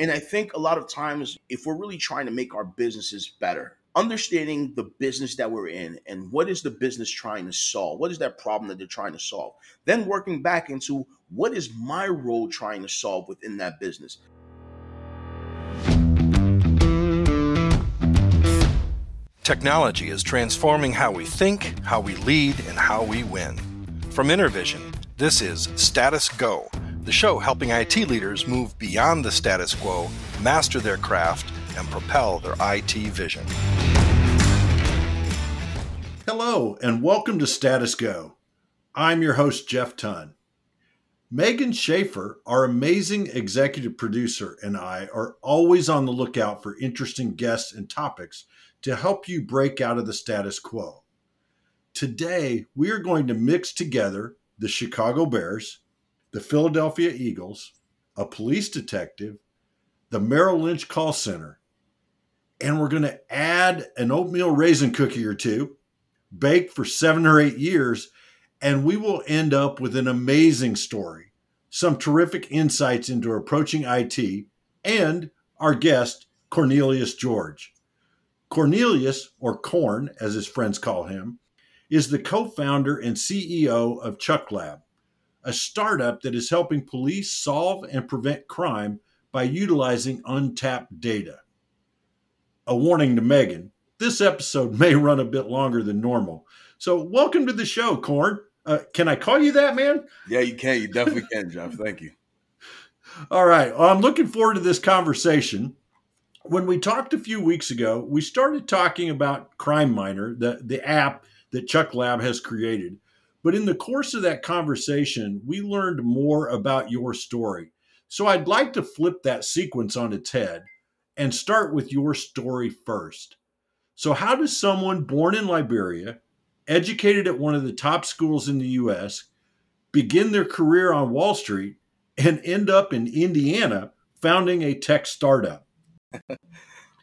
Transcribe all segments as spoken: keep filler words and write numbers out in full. And I think a lot of times, if we're really trying to make our businesses better, understanding the business that we're in and what is the business trying to solve? What is that problem that they're trying to solve? Then working back into what is my role trying to solve within that business? Technology is transforming how we think, how we lead, and how we win. From InterVision, this is Status Go, the show helping I T leaders move beyond the status quo, master their craft, and propel their I T vision. Hello, and welcome to Status Go. I'm your host, Jeff Tunn. Megan Schaefer, our amazing executive producer, and I are always on the lookout for interesting guests and topics to help you break out of the status quo. Today, we are going to mix together the Chicago Bears, the Philadelphia Eagles, a police detective, the Merrill Lynch call center, and we're going to add an oatmeal raisin cookie or two, baked for seven or eight years, and we will end up with an amazing story, some terrific insights into approaching I T, and our guest, Cornelius George. Cornelius, or Corn, as his friends call him, is the co-founder and C E O of Chuck Lab, a startup that is helping police solve and prevent crime by utilizing untapped data. A warning to Megan, this episode may run a bit longer than normal. So welcome to the show, Corn. Uh, can I call you that, man? Yeah, you can. You definitely can, Jeff. Thank you. All right. Well, I'm looking forward to this conversation. When we talked a few weeks ago, we started talking about Crime Miner, the, the app that Chuck Lab has created. But in the course of that conversation, we learned more about your story. So I'd like to flip that sequence on its head and start with your story first. So how does someone born in Liberia, educated at one of the top schools in the U S, begin their career on Wall Street and end up in Indiana founding a tech startup?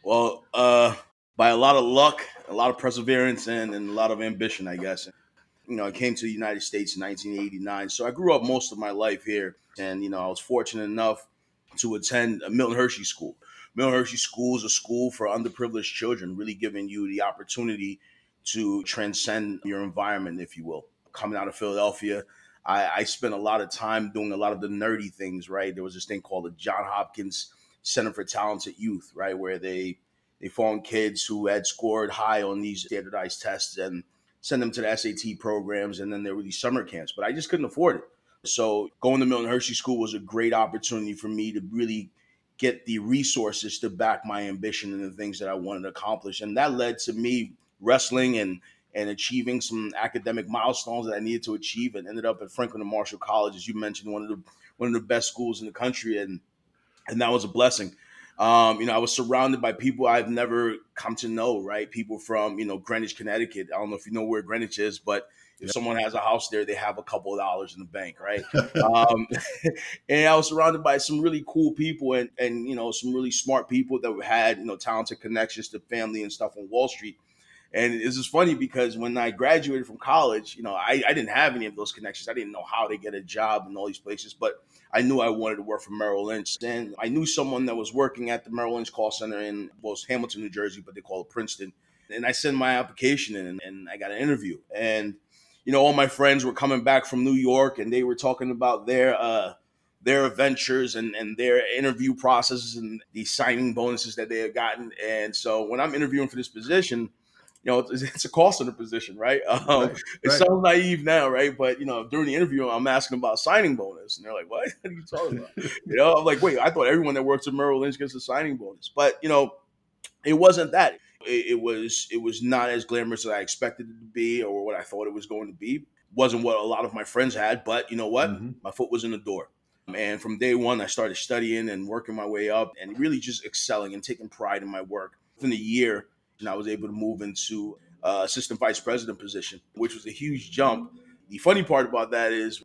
Well, uh, by a lot of luck, a lot of perseverance, and, and a lot of ambition, I guess. You know, I came to the United States in nineteen eighty-nine, so I grew up most of my life here. And, you know, I was fortunate enough to attend Milton Hershey School. Milton Hershey School is a school for underprivileged children, really giving you the opportunity to transcend your environment, if you will. Coming out of Philadelphia, I, I spent a lot of time doing a lot of the nerdy things, right? There was this thing called the John Hopkins Center for Talented Youth, right, where they, they found kids who had scored high on these standardized tests and send them to the S A T programs, and then there were these summer camps. But I just couldn't afford it. So going to Milton Hershey School was a great opportunity for me to really get the resources to back my ambition and the things that I wanted to accomplish. And that led to me wrestling and, and achieving some academic milestones that I needed to achieve, and ended up at Franklin and Marshall College, as you mentioned, one of the one of the best schools in the country. And and that was a blessing. Um, you know, I was surrounded by people I've never come to know, right? People from, you know, Greenwich, Connecticut. I don't know if you know where Greenwich is, but if someone has a house there, they have a couple of dollars in the bank, right? um, and I was surrounded by some really cool people and, and, you know, some really smart people that had, you know, talented connections to family and stuff on Wall Street. And this is funny because when I graduated from college, you know, I, I didn't have any of those connections. I didn't know how to get a job in all these places, but I knew I wanted to work for Merrill Lynch. And I knew someone that was working at the Merrill Lynch call center in both Hamilton, New Jersey, but they call it Princeton. And I sent my application in, and I got an interview. And, you know, all my friends were coming back from New York, and they were talking about their uh, their adventures and, and their interview processes and the signing bonuses that they have gotten. And so when I'm interviewing for this position, you know, it's a call center position, right? Um, right, right. It sounds naive now, right? But, you know, during the interview, I'm asking about signing bonus. And they're like, what? What are you talking about? You know, I'm like, wait, I thought everyone that works at Merrill Lynch gets a signing bonus. But, you know, it wasn't that. It, it was it was not as glamorous as I expected it to be or what I thought it was going to be. It wasn't what a lot of my friends had. But you know what? Mm-hmm. My foot was in the door. And from day one, I started studying and working my way up and really just excelling and taking pride in my work. Within a year, and I was able to move into uh, assistant vice president position, which was a huge jump. The funny part about that is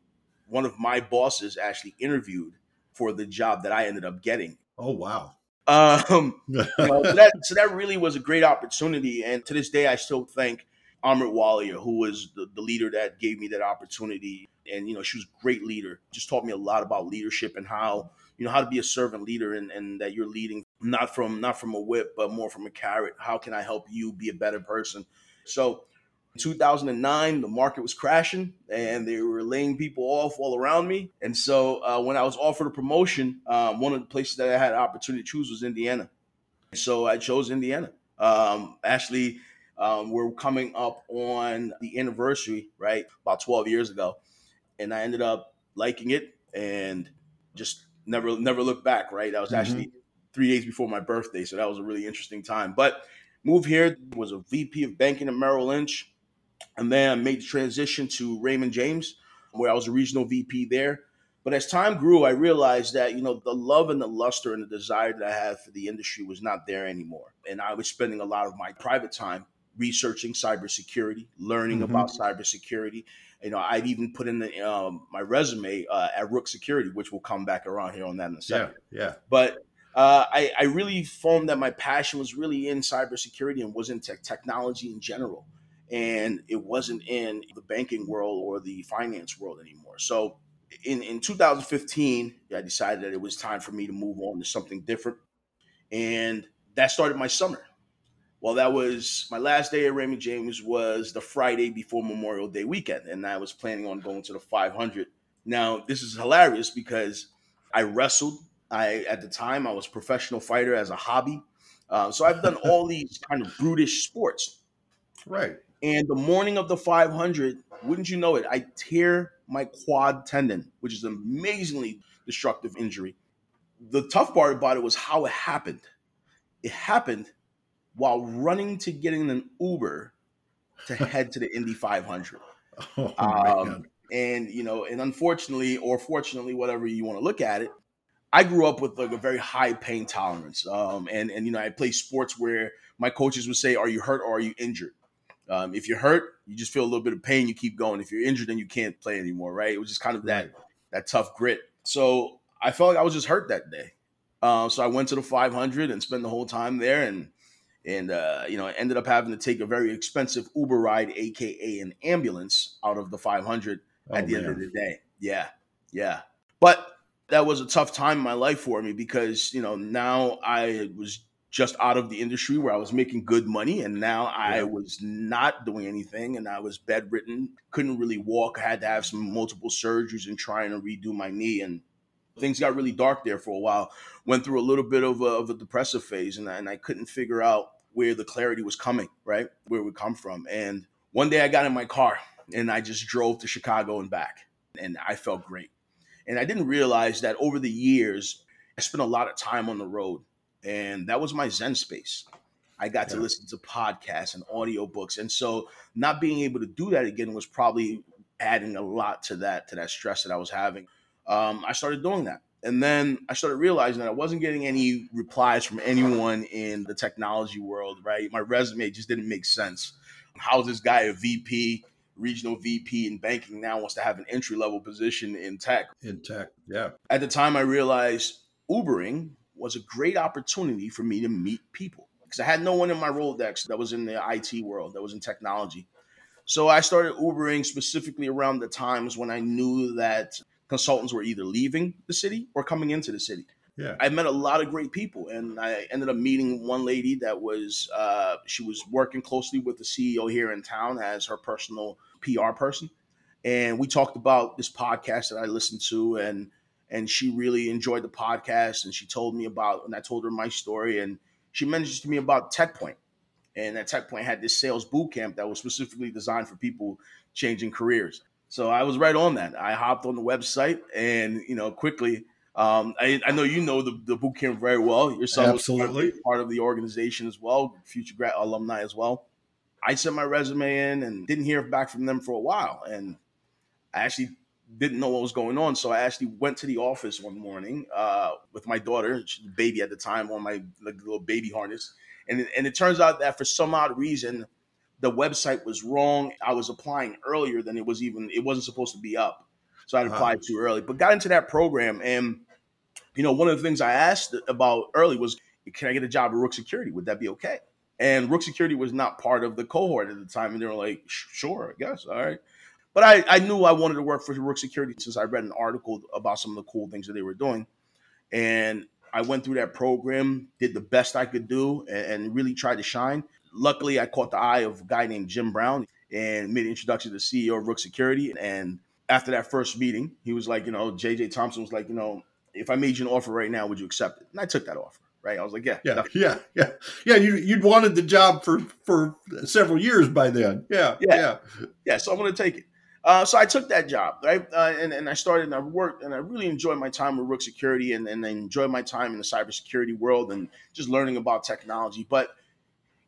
one of my bosses actually interviewed for the job that I ended up getting. Oh, wow. Um, you know, so, that, so that really was a great opportunity. And to this day, I still thank Amrit Walia, who was the, the leader that gave me that opportunity. And, you know, she was a great leader, just taught me a lot about leadership and how, you know, how to be a servant leader, and, and that you're leading not from not from a whip, but more from a carrot. How can I help you be a better person? So in two thousand nine, the market was crashing and they were laying people off all around me. And so uh, when I was offered a promotion, um, one of the places that I had an opportunity to choose was Indiana. So I chose Indiana. Um, actually, um, we're coming up on the anniversary, right, about twelve years ago. And I ended up liking it and just never never looked back, right? That was actually mm-hmm. three days before my birthday. So that was a really interesting time. But moved here, was a V P of banking at Merrill Lynch. And then I made the transition to Raymond James, where I was a regional V P there. But as time grew, I realized that, you know, the love and the luster and the desire that I had for the industry was not there anymore. And I was spending a lot of my private time researching cybersecurity, learning mm-hmm. about cybersecurity. You know, I've even put in the, um, my resume uh, at Rook Security, which will come back around here on that in a second. Yeah, yeah. But uh, I, I really found that my passion was really in cybersecurity and was in tech, technology in general. And it wasn't in the banking world or the finance world anymore. So in, in two thousand fifteen, I decided that it was time for me to move on to something different. And that started my summer. Well, that was my last day at Raymond James was the Friday before Memorial Day weekend. And I was planning on going to the five hundred. Now, this is hilarious because I wrestled. I, at the time, I was a professional fighter as a hobby. Uh, so I've done all these kind of brutish sports. Right. And the morning of the five hundred, wouldn't you know it, I tear my quad tendon, which is an amazingly destructive injury. The tough part about it was how it happened. It happened while running to getting an Uber to head to the Indy five hundred. Oh, um, and, you know, and unfortunately, or fortunately, whatever you want to look at it, I grew up with like a very high pain tolerance. Um, and, and, you know, I played sports where my coaches would say, are you hurt or are you injured? Um, if you're hurt, you just feel a little bit of pain, you keep going. If you're injured, then you can't play anymore, right? It was just kind of that, that tough grit. So I felt like I was just hurt that day. Um, so I went to the five hundred and spent the whole time there. And And, uh, you know, I ended up having to take a very expensive Uber ride, A K A an ambulance, out of the five hundred oh, at the man. end of the day. Yeah. Yeah. But that was a tough time in my life for me because, you know, now I was just out of the industry where I was making good money. And now yeah. I was not doing anything and I was bedridden, couldn't really walk. I had to have some multiple surgeries and trying to redo my knee, and things got really dark there for a while. Went through a little bit of a, of a depressive phase, and I, and I couldn't figure out where the clarity was coming, right? Where it would come from. And one day I got in my car and I just drove to Chicago and back, and I felt great. And I didn't realize that over the years, I spent a lot of time on the road, and that was my Zen space. I got yeah. to listen to podcasts and audiobooks. And so not being able to do that again was probably adding a lot to that, to that stress that I was having. Um, I started doing that. And then I started realizing that I wasn't getting any replies from anyone in the technology world, right? My resume just didn't make sense. How's this guy a V P, regional V P in banking, now wants to have an entry-level position in tech? In tech, yeah. At the time, I realized Ubering was a great opportunity for me to meet people because I had no one in my Rolodex that was in the I T world, that was in technology. So I started Ubering specifically around the times when I knew that consultants were either leaving the city or coming into the city. Yeah. I met a lot of great people, and I ended up meeting one lady that was, uh, she was working closely with the C E O here in town as her personal P R person. And we talked about this podcast that I listened to, and, and she really enjoyed the podcast. And she told me about, and I told her my story, and she mentioned to me about TechPoint. And that TechPoint had this sales boot camp that was specifically designed for people changing careers. So I was right on that. I hopped on the website, and, you know, quickly, um, I, I know you know the, the boot camp very well. Your son Absolutely. was part of the organization as well, future grad alumni as well. I sent my resume in and didn't hear back from them for a while. And I actually didn't know what was going on. So I actually went to the office one morning uh, with my daughter, she was a baby at the time, on my like, little baby harness. And, and it turns out that for some odd reason, the website was wrong. I was applying earlier than it was even, it wasn't supposed to be up. So I applied wow. too early, but got into that program. And, you know, one of the things I asked about early was, can I get a job at Rook Security? Would that be okay? And Rook Security was not part of the cohort at the time. And they were like, sure, I guess. All right. But I, I knew I wanted to work for Rook Security since I read an article about some of the cool things that they were doing. And I went through that program, did the best I could do, and, and really tried to shine. Luckily, I caught the eye of a guy named Jim Brown and made an introduction to the C E O of Rook Security. And after that first meeting, he was like, you know, J J Thompson was like, you know, if I made you an offer right now, would you accept it? And I took that offer, right? I was like, yeah. Yeah, nothing. yeah, yeah. Yeah, you, you'd wanted the job for, for several years by then. Yeah, yeah. Yeah, yeah so I'm going to take it. Uh, so I took that job, right? Uh, and, and I started and I worked and I really enjoyed my time with Rook Security and, and I enjoyed my time in the cybersecurity world and just learning about technology. But you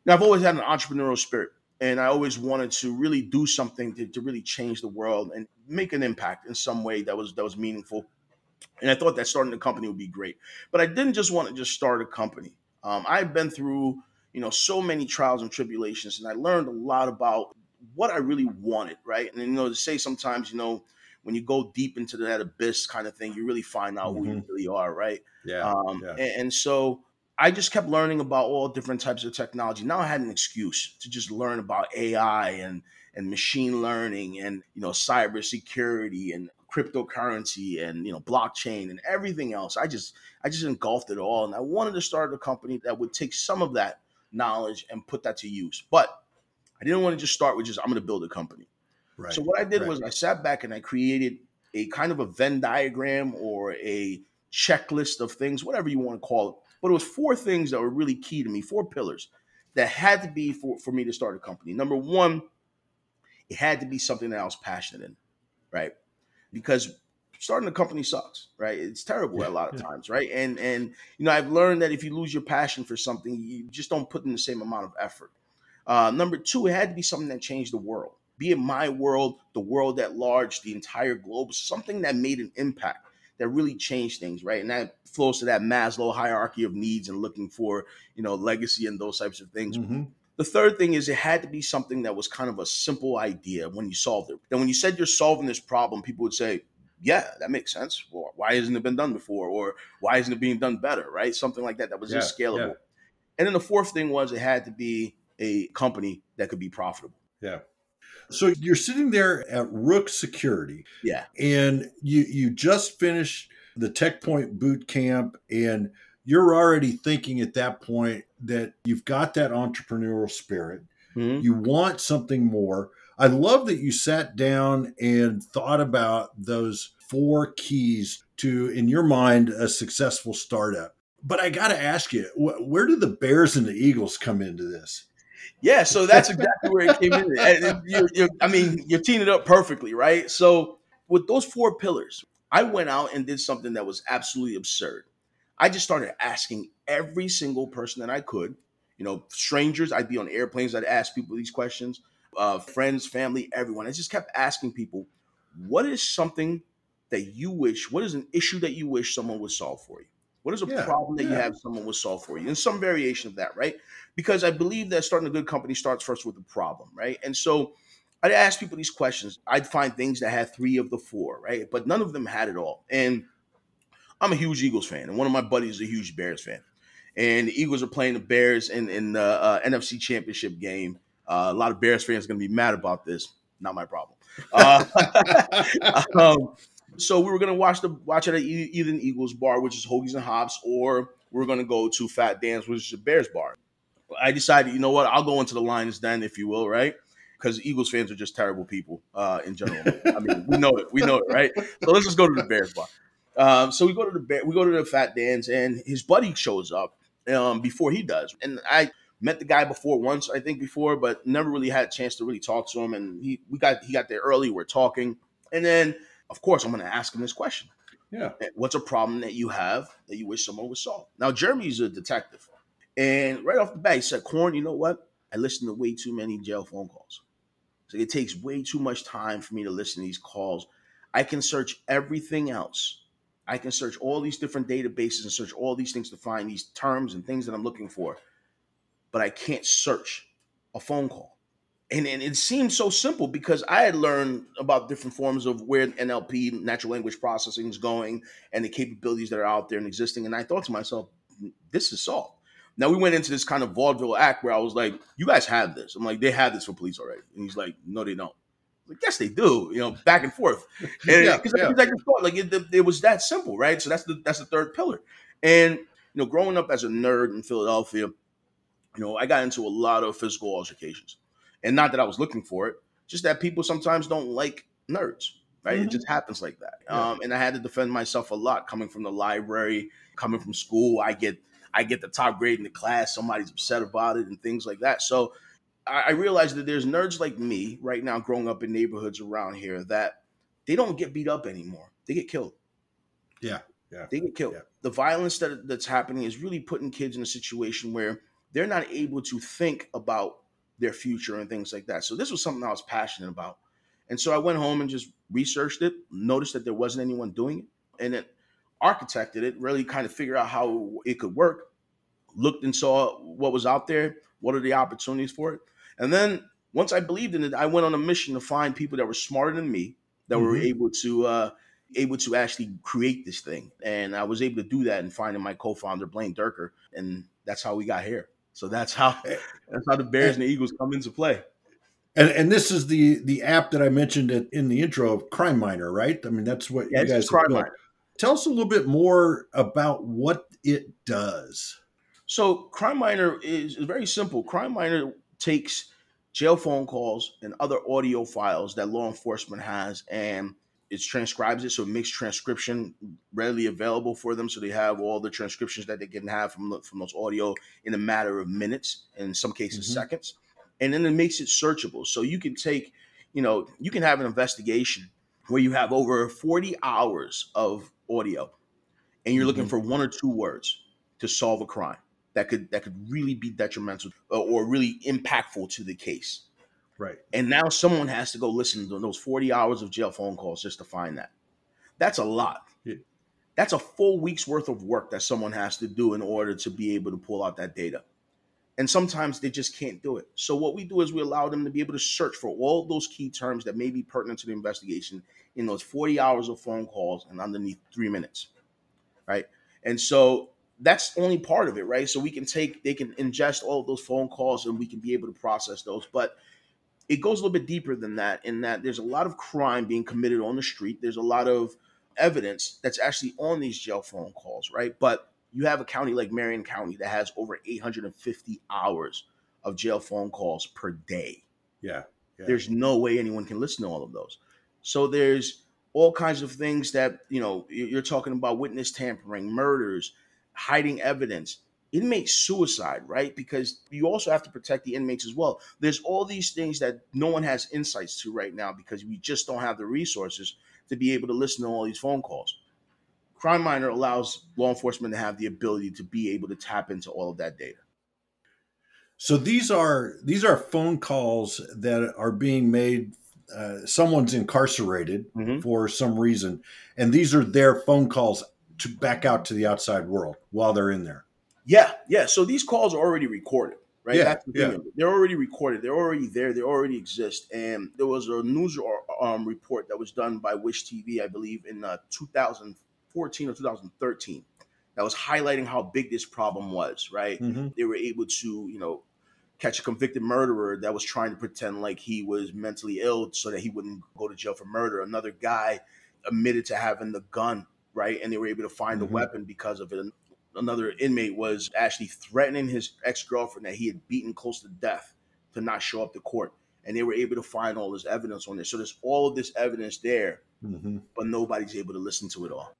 know, I've always had an entrepreneurial spirit and I always wanted to really do something to, to really change the world and make an impact in some way that was that was meaningful. And I thought that starting a company would be great. But I didn't just want to just start a company. Um, I've been through, you know, so many trials and tribulations and I learned a lot about what I really wanted, right? And, you know, to say sometimes, you know, when you go deep into that abyss kind of thing, you really find out mm-hmm. who you really are, right? Yeah, um, yeah. And, and so I just kept learning about all different types of technology. Now I had an excuse to just learn about A I and, and machine learning and, you know, cybersecurity and cryptocurrency and, you know, blockchain and everything else. I just, I just engulfed it all. And I wanted to start a company that would take some of that knowledge and put that to use. But I didn't want to just start with just, I'm going to build a company. Right. So what I did right. was I sat back and I created a kind of a Venn diagram or a checklist of things, whatever you want to call it. But it was four things that were really key to me, four pillars that had to be for, for me to start a company. Number one, it had to be something that I was passionate in, right? Because starting a company sucks, right? It's terrible yeah. a lot of yeah. times, right? And, and, you know, I've learned that if you lose your passion for something, you just don't put in the same amount of effort. Uh, number two, it had to be something that changed the world, be it my world, the world at large, the entire globe, something that made an impact, that really changed things, right? And that flows to that Maslow hierarchy of needs and looking for, you know, legacy and those types of things. Mm-hmm. The third thing is it had to be something that was kind of a simple idea when you solved it. Then when you said you're solving this problem, people would say, yeah, that makes sense. Well, why hasn't it been done before? Or why isn't it being done better, right? Something like that, that was yeah, just scalable. Yeah. And then the fourth thing was it had to be a company that could be profitable. Yeah. So you're sitting there at Rook Security. Yeah. And you, you just finished the TechPoint boot camp and you're already thinking at that point that you've got that entrepreneurial spirit. Mm-hmm. You want something more. I love that you sat down and thought about those four keys to, in your mind, a successful startup. But I got to ask you, where do the Bears and the Eagles come into this? Yeah, so that's exactly where it came in. And you're, you're, I mean, you're teeing it up perfectly, right? So with those four pillars, I went out and did something that was absolutely absurd. I just started asking every single person that I could, you know, strangers. I'd be on airplanes. I'd ask people these questions, uh, friends, family, everyone. I just kept asking people, what is something that you wish, what is an issue that you wish someone would solve for you? What is a yeah, problem that yeah. you have someone will solve for you? And some variation of that, right? Because I believe that starting a good company starts first with a problem, right? And so I'd ask people these questions. I'd find things that had three of the four, right? But none of them had it all. And I'm a huge Eagles fan. And one of my buddies is a huge Bears fan. And the Eagles are playing the Bears in, in the uh, N F C Championship game. Uh, a lot of Bears fans are going to be mad about this. Not my problem. Uh, um, So we were going to watch the watch it at either an Eagles bar, which is Hoagies and Hops, or we we're going to go to Fat Dan's, which is a Bears bar. I decided, you know what, I'll go into the Lions Den, if you will, right? Because Eagles fans are just terrible people uh, in general. I mean, we know it. We know it, right? So let's just go to the Bears bar. Um, so we go to the Bear, we go to the Fat Dan's, and his buddy shows up um, before he does. And I met the guy before once, I think before, but never really had a chance to really talk to him. And he we got he got there early. We're talking, and then. Of course, I'm going to ask him this question. Yeah. What's a problem that you have that you wish someone would solve? Now, Jeremy's a detective. And right off the bat, he said, Corn, you know what? I listen to way too many jail phone calls. So it takes way too much time for me to listen to these calls. I can search everything else. I can search all these different databases and search all these things to find these terms and things that I'm looking for. But I can't search a phone call. And, and it seemed so simple because I had learned about different forms of where N L P, natural language processing, is going and the capabilities that are out there and existing. And I thought to myself, this is solved. Now, we went into this kind of vaudeville act where I was like, you guys have this. I'm like, they have this for police already. And he's like, no, they don't. Like, yes, they do. You know, back and forth. And yeah, cause, yeah. Cause I just thought, like it, it was that simple, right? So that's the that's the third pillar. And you know, growing up as a nerd in Philadelphia, you know, I got into a lot of physical altercations, and not that I was looking for it, just that people sometimes don't like nerds, right? Mm-hmm. It just happens like that. Yeah. Um, and I had to defend myself a lot coming from the library, coming from school. I get I get the top grade in the class. Somebody's upset about it and things like that. So I realized that there's nerds like me right now growing up in neighborhoods around here that they don't get beat up anymore. They get killed. Yeah. Yeah. They get killed. Yeah. The violence that that's happening is really putting kids in a situation where they're not able to think about their future and things like that. So this was something I was passionate about. And so I went home and just researched it, noticed that there wasn't anyone doing it, and then architected it, really kind of figured out how it could work, looked and saw what was out there, what are the opportunities for it. And then once I believed in it, I went on a mission to find people that were smarter than me, that mm-hmm. were able to uh, able to actually create this thing. And I was able to do that and finding my co-founder, Blaine Durker. And that's how we got here. So that's how that's how the Bears and the Eagles come into play. And and this is the the app that I mentioned in the intro of Crime Miner, right? I mean, that's what yeah, you guys are doing. Tell us a little bit more about what it does. So Crime Miner is, is very simple. Crime Miner takes jail phone calls and other audio files that law enforcement has, and it transcribes it. So it makes transcription readily available for them. So they have all the transcriptions that they can have from, the, from those audio in a matter of minutes, and in some cases mm-hmm. seconds. And then it makes it searchable. So you can take, you know, you can have an investigation where you have over forty hours of audio and you're mm-hmm. looking for one or two words to solve a crime. That could that could really be detrimental or really impactful to the case. Right. And now someone has to go listen to those forty hours of jail phone calls just to find that. That's a lot. Yeah. That's a full week's worth of work that someone has to do in order to be able to pull out that data. And sometimes they just can't do it. So what we do is we allow them to be able to search for all those key terms that may be pertinent to the investigation in those forty hours of phone calls and underneath three minutes. Right. And so that's only part of it, right? So we can take, they can ingest all of those phone calls and we can be able to process those. But it goes a little bit deeper than that, in that there's a lot of crime being committed on the street. There's a lot of evidence that's actually on these jail phone calls, right? But you have a county like Marion County that has over eight hundred fifty hours of jail phone calls per day. Yeah. yeah. There's no way anyone can listen to all of those. So there's all kinds of things that, you know, you're talking about witness tampering, murders, hiding evidence, inmate suicide, right? Because you also have to protect the inmates as well. There's all these things that no one has insights to right now because we just don't have the resources to be able to listen to all these phone calls. Crime Miner allows law enforcement to have the ability to be able to tap into all of that data. So these are these are phone calls that are being made. Uh, someone's incarcerated mm-hmm. for some reason, and these are their phone calls to back out to the outside world while they're in there. Yeah. Yeah. So these calls are already recorded, right? Yeah, That's the yeah. thing. They're already recorded. They're already there. They already exist. And there was a news um, report that was done by Wish T V, I believe in uh, two thousand fourteen or two thousand thirteen that was highlighting how big this problem was, right? Mm-hmm. They were able to, you know, catch a convicted murderer that was trying to pretend like he was mentally ill so that he wouldn't go to jail for murder. Another guy admitted to having the gun, right? And they were able to find the mm-hmm. weapon because of it. Another inmate was actually threatening his ex-girlfriend that he had beaten close to death to not show up to court. And they were able to find all this evidence on there. So there's all of this evidence there, mm-hmm. but nobody's able to listen to it all.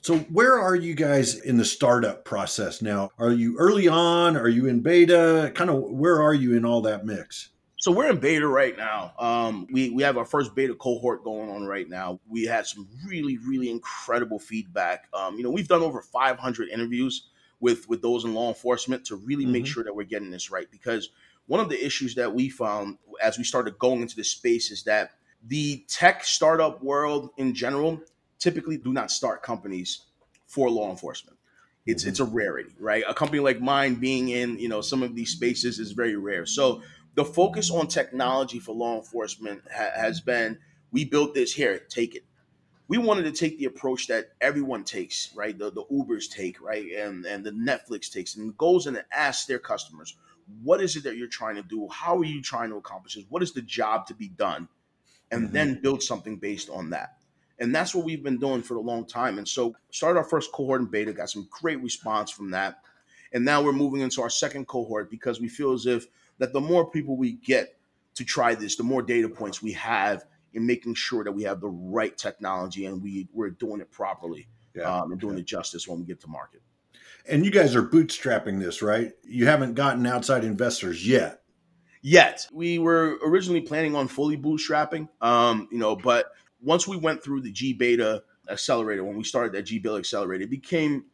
So where are you guys in the startup process now? Are you early on? Are you in beta? Kind of where are you in all that mix? So we're in beta right now. Um, we, we have our first beta cohort going on right now. We had some really, really incredible feedback. Um, you know, we've done over five hundred interviews with, with those in law enforcement to really mm-hmm. make sure that we're getting this right. Because one of the issues that we found as we started going into this space is that the tech startup world in general typically do not start companies for law enforcement. It's, mm-hmm. it's a rarity, right? A company like mine being in, you know, some of these spaces is very rare. So the focus on technology for law enforcement ha- has been, we built this, here, take it. We wanted to take the approach that everyone takes, right? The, the Ubers take, right? And, and the Netflix takes, and goes in and asks their customers, what is it that you're trying to do? How are you trying to accomplish this? What is the job to be done? and mm-hmm. then build something based on that. And that's what we've been doing for a long time. And so started our first cohort in beta, got some great response from that. And now we're moving into our second cohort because we feel as if that the more people we get to try this, the more data points we have in making sure that we have the right technology and we, we're doing it properly yeah. um, and doing yeah. it justice when we get to market. And you guys are bootstrapping this, right? You haven't gotten outside investors yet. Yet. We were originally planning on fully bootstrapping, um, you know, but once we went through the G-Beta Accelerator, when we started that G-Beta Accelerator, it became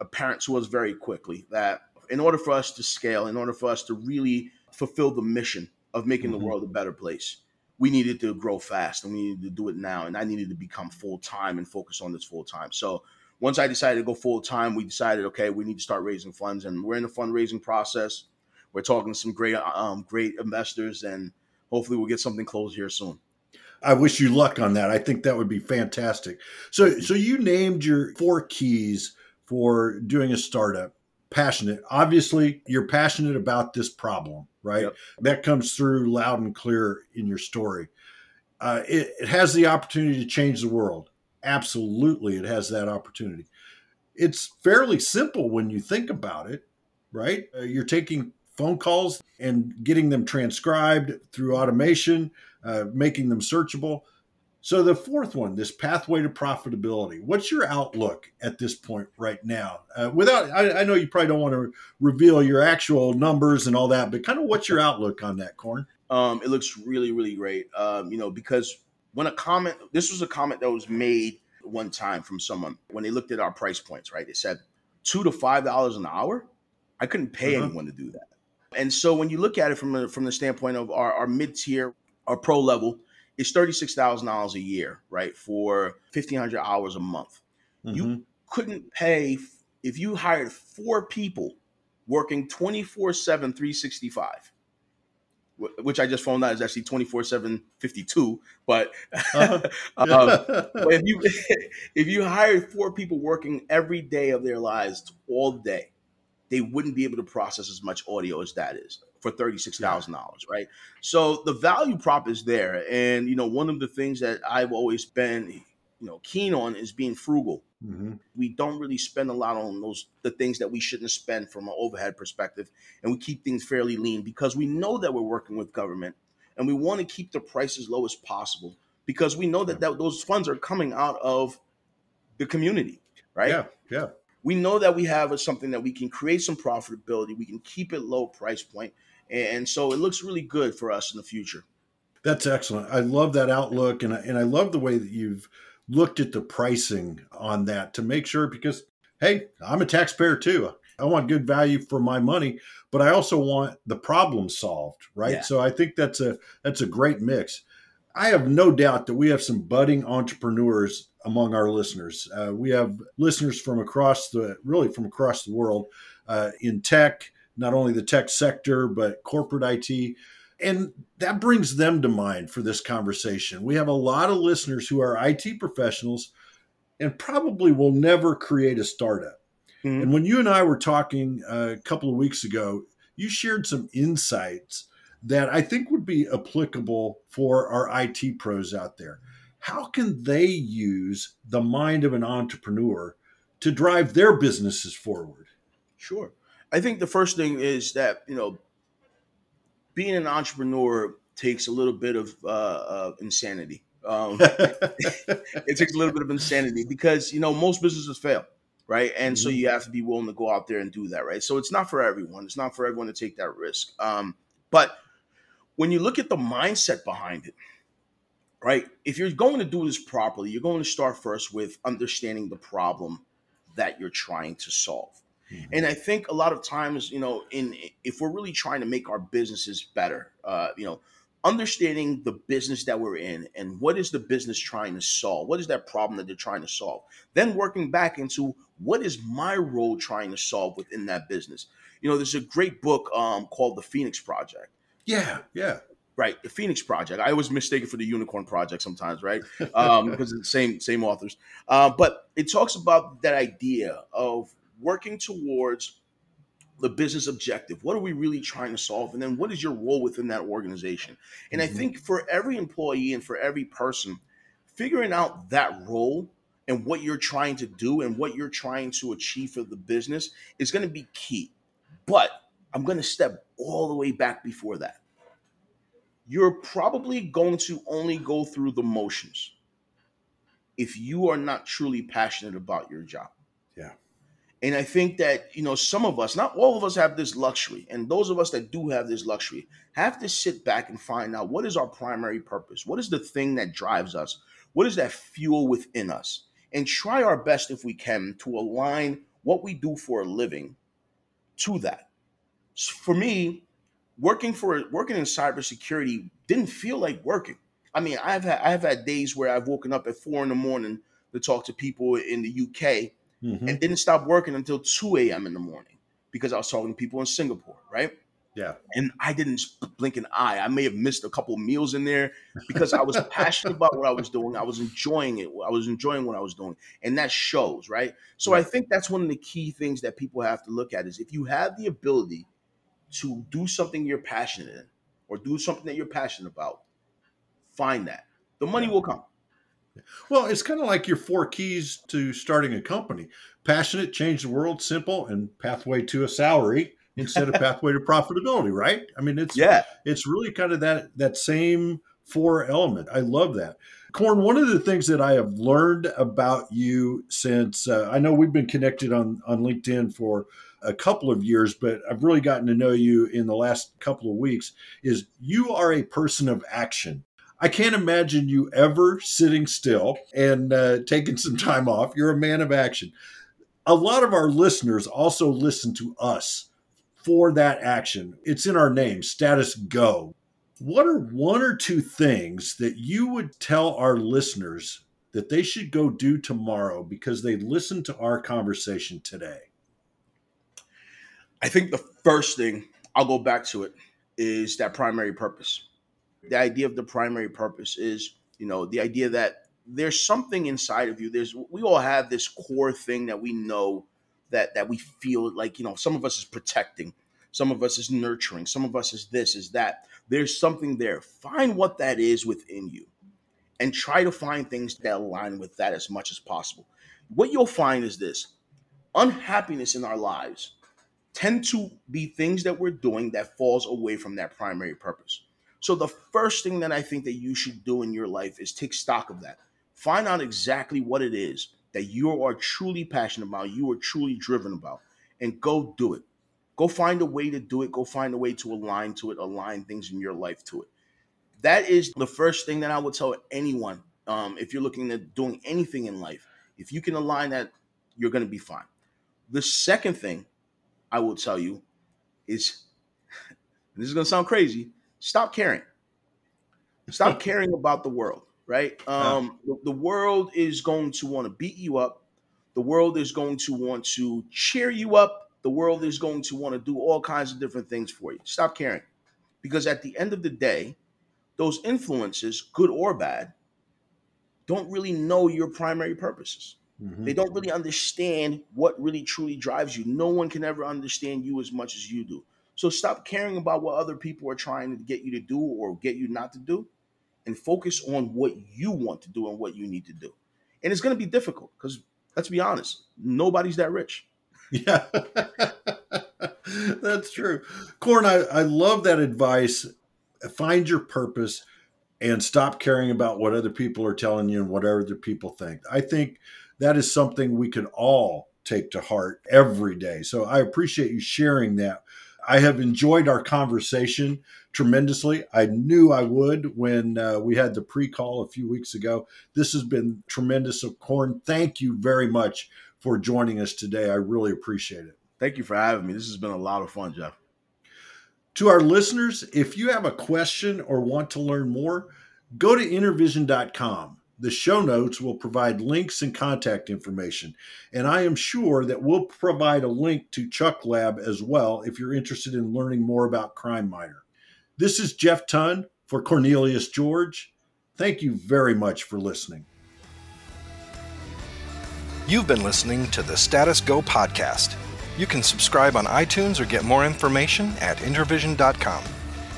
apparent to us very quickly that in order for us to scale, in order for us to really fulfill the mission of making mm-hmm. the world a better place, we needed to grow fast and we needed to do it now. And I needed to become full-time and focus on this full-time. So once I decided to go full-time, we decided, okay, we need to start raising funds. And we're in the fundraising process. We're talking to some great, um, great investors, and hopefully we'll get something closed here soon. I wish you luck on that. I think that would be fantastic. So, so you named your four keys for doing a startup. Passionate. Obviously, you're passionate about this problem, right? Yep. That comes through loud and clear in your story. Uh, it, it has the opportunity to change the world. Absolutely, it has that opportunity. It's fairly simple when you think about it, right? Uh, you're taking phone calls and getting them transcribed through automation, uh, making them searchable. So the fourth one, this pathway to profitability. What's your outlook at this point right now? Uh, without, I, I know you probably don't want to reveal your actual numbers and all that, but kind of what's your outlook on that, Corn? Um, it looks really, really great. Um, you know, because when a comment, this was a comment that was made one time from someone when they looked at our price points, right? They said two to five dollars an hour. I couldn't pay uh-huh. anyone to do that. And so when you look at it from the, from the standpoint of our, our mid-tier, our pro level, it's thirty-six thousand dollars a year, right, for fifteen hundred hours a month. Mm-hmm. You couldn't pay, if you hired four people working twenty-four seven, three sixty-five, which I just found out is actually twenty-four seven, fifty-two. But uh-huh. um, but if you if you hired four people working every day of their lives all day, they wouldn't be able to process as much audio as that is for thirty-six thousand dollars, right? So the value prop is there. And, you know, one of the things that I've always been, you know, keen on is being frugal. Mm-hmm. We don't really spend a lot on those, the things that we shouldn't spend from an overhead perspective. And we keep things fairly lean because we know that we're working with government and we want to keep the price as low as possible because we know that, that those funds are coming out of the community, right? Yeah, yeah. We know that we have something that we can create some profitability. We can keep it low price point. And so it looks really good for us in the future. That's excellent. I love that outlook. And I, and I love the way that you've looked at the pricing on that to make sure, because, hey, I'm a taxpayer too. I want good value for my money, but I also want the problem solved, right? Yeah. So I think that's a that's a great mix. I have no doubt that we have some budding entrepreneurs among our listeners. Uh, we have listeners from across the, really from across the world uh, in tech, not only the tech sector, but corporate I T. And that brings them to mind for this conversation. We have a lot of listeners who are I T professionals and probably will never create a startup. Mm-hmm. And when you and I were talking a couple of weeks ago, you shared some insights that I think would be applicable for our I T pros out there. How can they use the mind of an entrepreneur to drive their businesses forward? Sure. I think the first thing is that, you know, being an entrepreneur takes a little bit of uh, uh, insanity. Um, it takes a little bit of insanity because, you know, most businesses fail, right? And mm-hmm. so you have to be willing to go out there and do that, right? So it's not for everyone. It's not for everyone to take that risk. Um, but when you look at the mindset behind it, right? If you're going to do this properly, you're going to start first with understanding the problem that you're trying to solve. Mm-hmm. And I think a lot of times, you know, in if we're really trying to make our businesses better, uh, you know, understanding the business that we're in and what is the business trying to solve? What is that problem that they're trying to solve? Then working back into what is my role trying to solve within that business? You know, there's a great book um, called The Phoenix Project. Yeah, yeah. Right. The Phoenix Project. I always mistake it for the Unicorn Project sometimes, right? Um, because it's the same, same authors. Uh, but it talks about that idea of working towards the business objective. What are we really trying to solve? And then what is your role within that organization? And mm-hmm. I think for every employee and for every person, figuring out that role and what you're trying to do and what you're trying to achieve for the business is going to be key. But I'm going to step all the way back before that. You're probably going to only go through the motions if you are not truly passionate about your job. Yeah. And I think that, you know, some of us, not all of us, have this luxury. And those of us that do have this luxury have to sit back and find out, what is our primary purpose? What is the thing that drives us? What is that fuel within us? And try our best, if we can, to align what we do for a living to that. For me, working for working in cybersecurity didn't feel like working. I mean, I've had, I've had days where I've woken up at four in the morning to talk to people in the U K. Mm-hmm. And didn't stop working until two a.m. in the morning because I was talking to people in Singapore, right? Yeah. And I didn't blink an eye. I may have missed a couple of meals in there because I was passionate about what I was doing. I was enjoying it. I was enjoying what I was doing. And that shows, right? So yeah. I think that's one of the key things that people have to look at is, if you have the ability to do something you're passionate in or do something that you're passionate about, find that. The money will come. Well, it's kind of like your four keys to starting a company: passionate, change the world, simple, and pathway to a salary instead of pathway to profitability, right? I mean, it's yeah. it's really kind of that that same four element. I love that. Corn, one of the things that I have learned about you since, uh, I know we've been connected on, on LinkedIn for a couple of years, but I've really gotten to know you in the last couple of weeks, is you are a person of action. I can't imagine you ever sitting still and uh, taking some time off. You're a man of action. A lot of our listeners also listen to us for that action. It's in our name, Status Go. What are one or two things that you would tell our listeners that they should go do tomorrow because they listened to our conversation today? I think the first thing, I'll go back to it, is that primary purpose. The idea of the primary purpose is, you know, the idea that there's something inside of you. There's, we all have this core thing that we know that, that we feel like, you know, some of us is protecting, some of us is nurturing, some of us is this, is that. There's something there. Find what that is within you and try to find things that align with that as much as possible. What you'll find is this: unhappiness in our lives tend to be things that we're doing that falls away from that primary purpose. So the first thing that I think that you should do in your life is take stock of that. Find out exactly what it is that you are truly passionate about, you are truly driven about, and go do it. Go find a way to do it. Go find a way to align to it, align things in your life to it. That is the first thing that I would tell anyone. Um, if you're looking at doing anything in life, if you can align that, you're going to be fine. The second thing I will tell you is, and this is going to sound crazy, stop caring. Stop caring about the world, right? Um, the, the world is going to want to beat you up. The world is going to want to cheer you up. The world is going to want to do all kinds of different things for you. Stop caring. Because at the end of the day, those influences, good or bad, don't really know your primary purposes. Mm-hmm. They don't really understand what really truly drives you. No one can ever understand you as much as you do. So stop caring about what other people are trying to get you to do or get you not to do, and focus on what you want to do and what you need to do. And it's going to be difficult because, let's be honest, nobody's that rich. Yeah, that's true. Corn, I, I love that advice. Find your purpose and stop caring about what other people are telling you and what other people think. I think that is something we can all take to heart every day. So I appreciate you sharing that. I have enjoyed our conversation tremendously. I knew I would when uh, we had the pre-call a few weeks ago. This has been tremendous. So, Corn, thank you very much for joining us today. I really appreciate it. Thank you for having me. This has been a lot of fun, Jeff. To our listeners, if you have a question or want to learn more, go to intervision dot com. The show notes will provide links and contact information. And I am sure that we'll provide a link to Chuck Lab as well if you're interested in learning more about Crime Miner. This is Jeff Tunn for Cornelius George. Thank you very much for listening. You've been listening to the Status Go podcast. You can subscribe on iTunes or get more information at intervision dot com.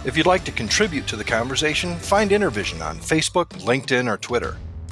If you'd like to contribute to the conversation, find Intervision on Facebook, LinkedIn, or Twitter.